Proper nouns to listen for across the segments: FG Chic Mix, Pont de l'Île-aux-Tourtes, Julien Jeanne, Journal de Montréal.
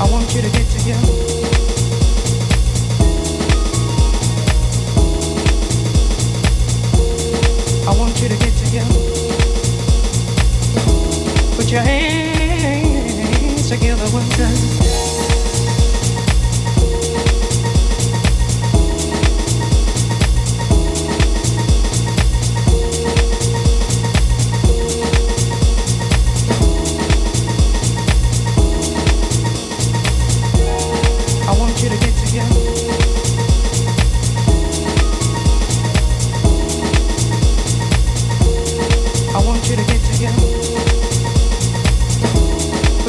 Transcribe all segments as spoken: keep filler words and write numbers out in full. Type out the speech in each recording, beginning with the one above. I want you to get together. Put your hands together one time. I want you to get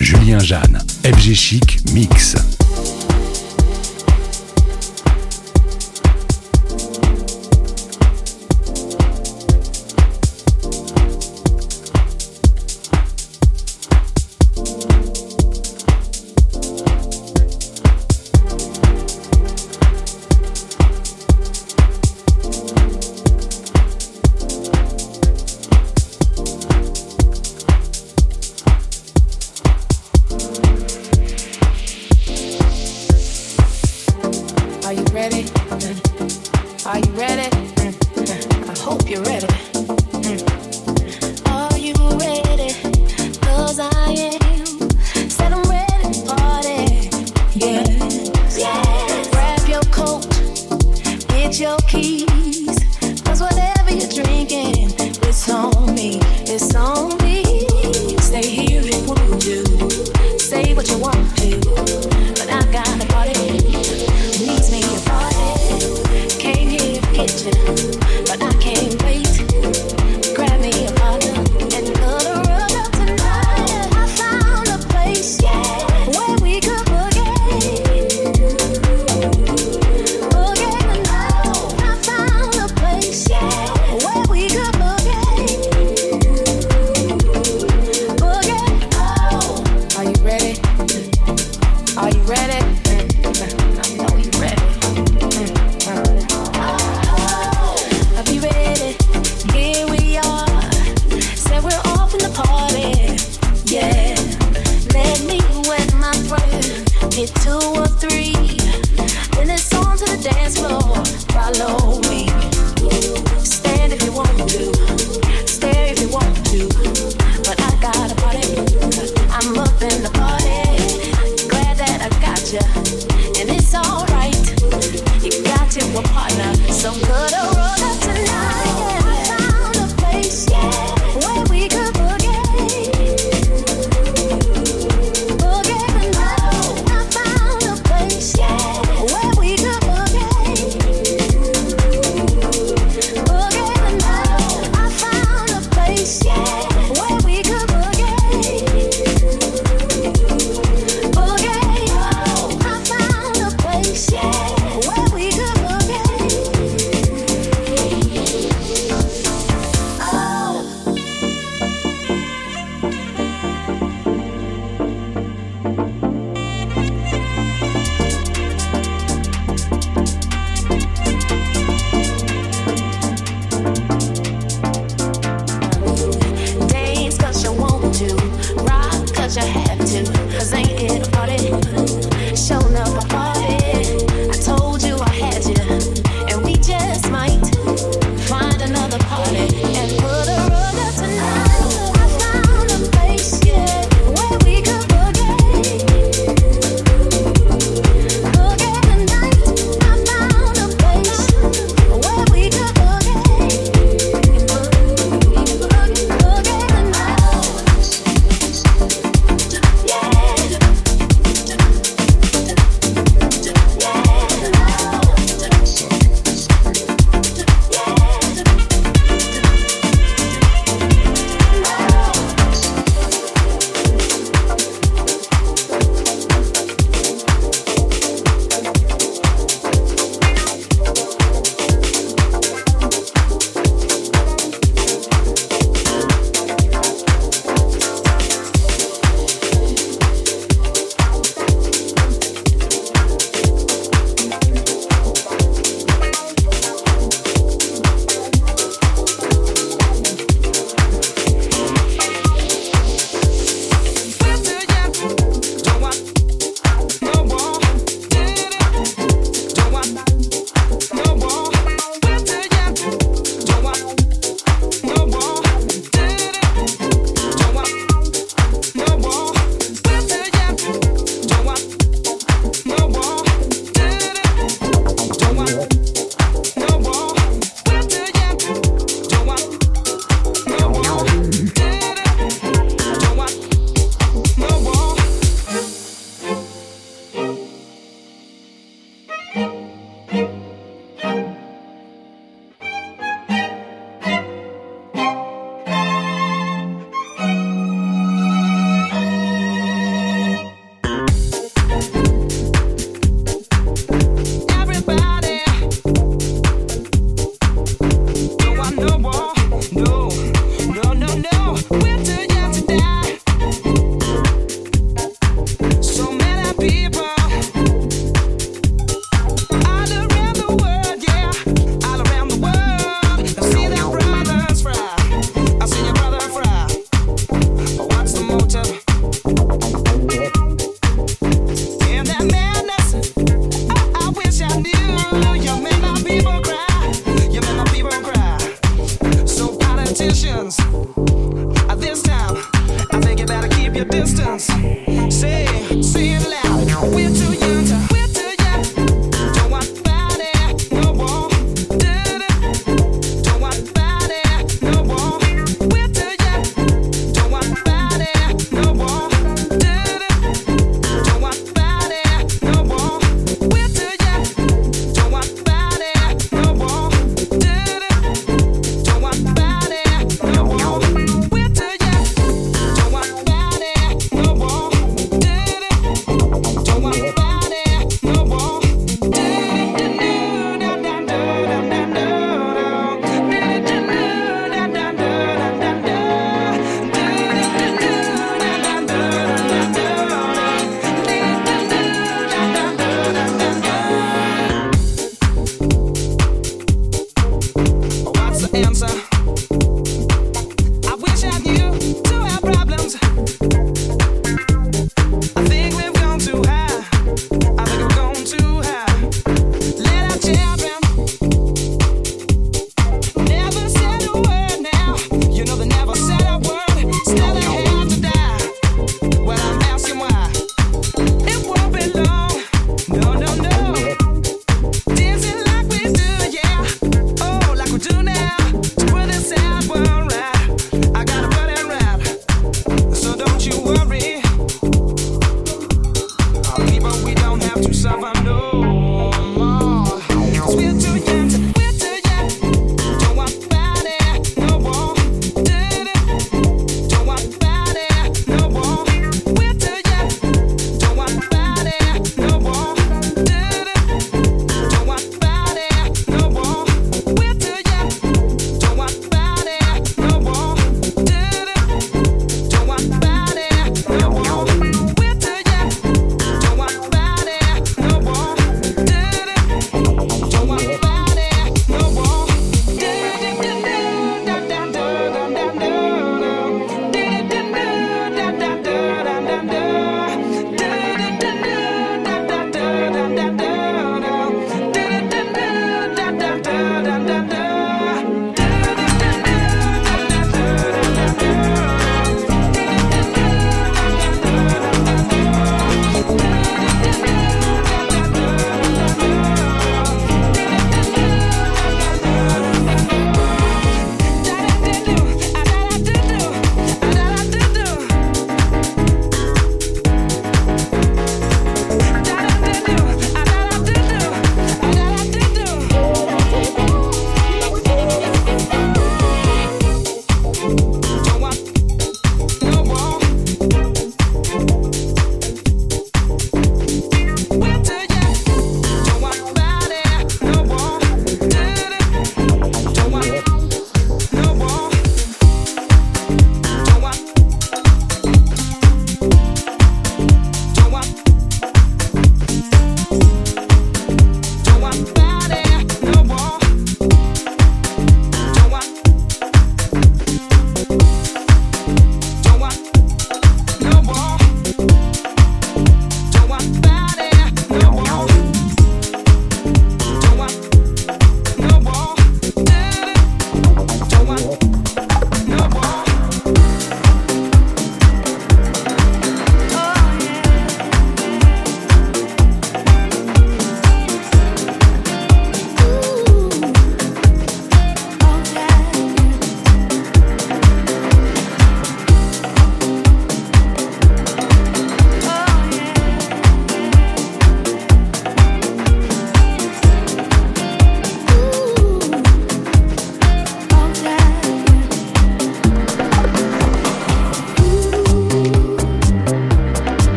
Julien Jeanne, F G Chic Mix.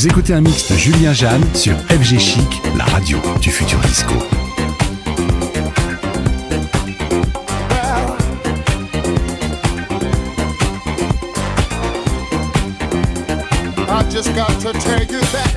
Vous écoutez un mix de Julien Jeanne sur F G Chic, la radio du futur disco. I just got to tell you that.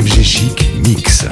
F G Chic Mix.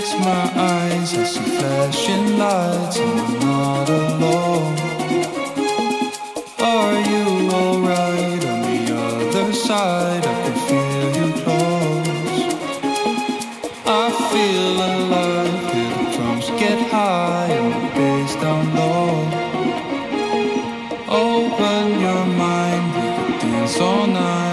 protects my eyes. I see flashing lights and I'm not alone. Are you alright on the other side? I can feel you close. I feel alive, hear the drums get high and the bass down low. Open your mind, we could dance all night.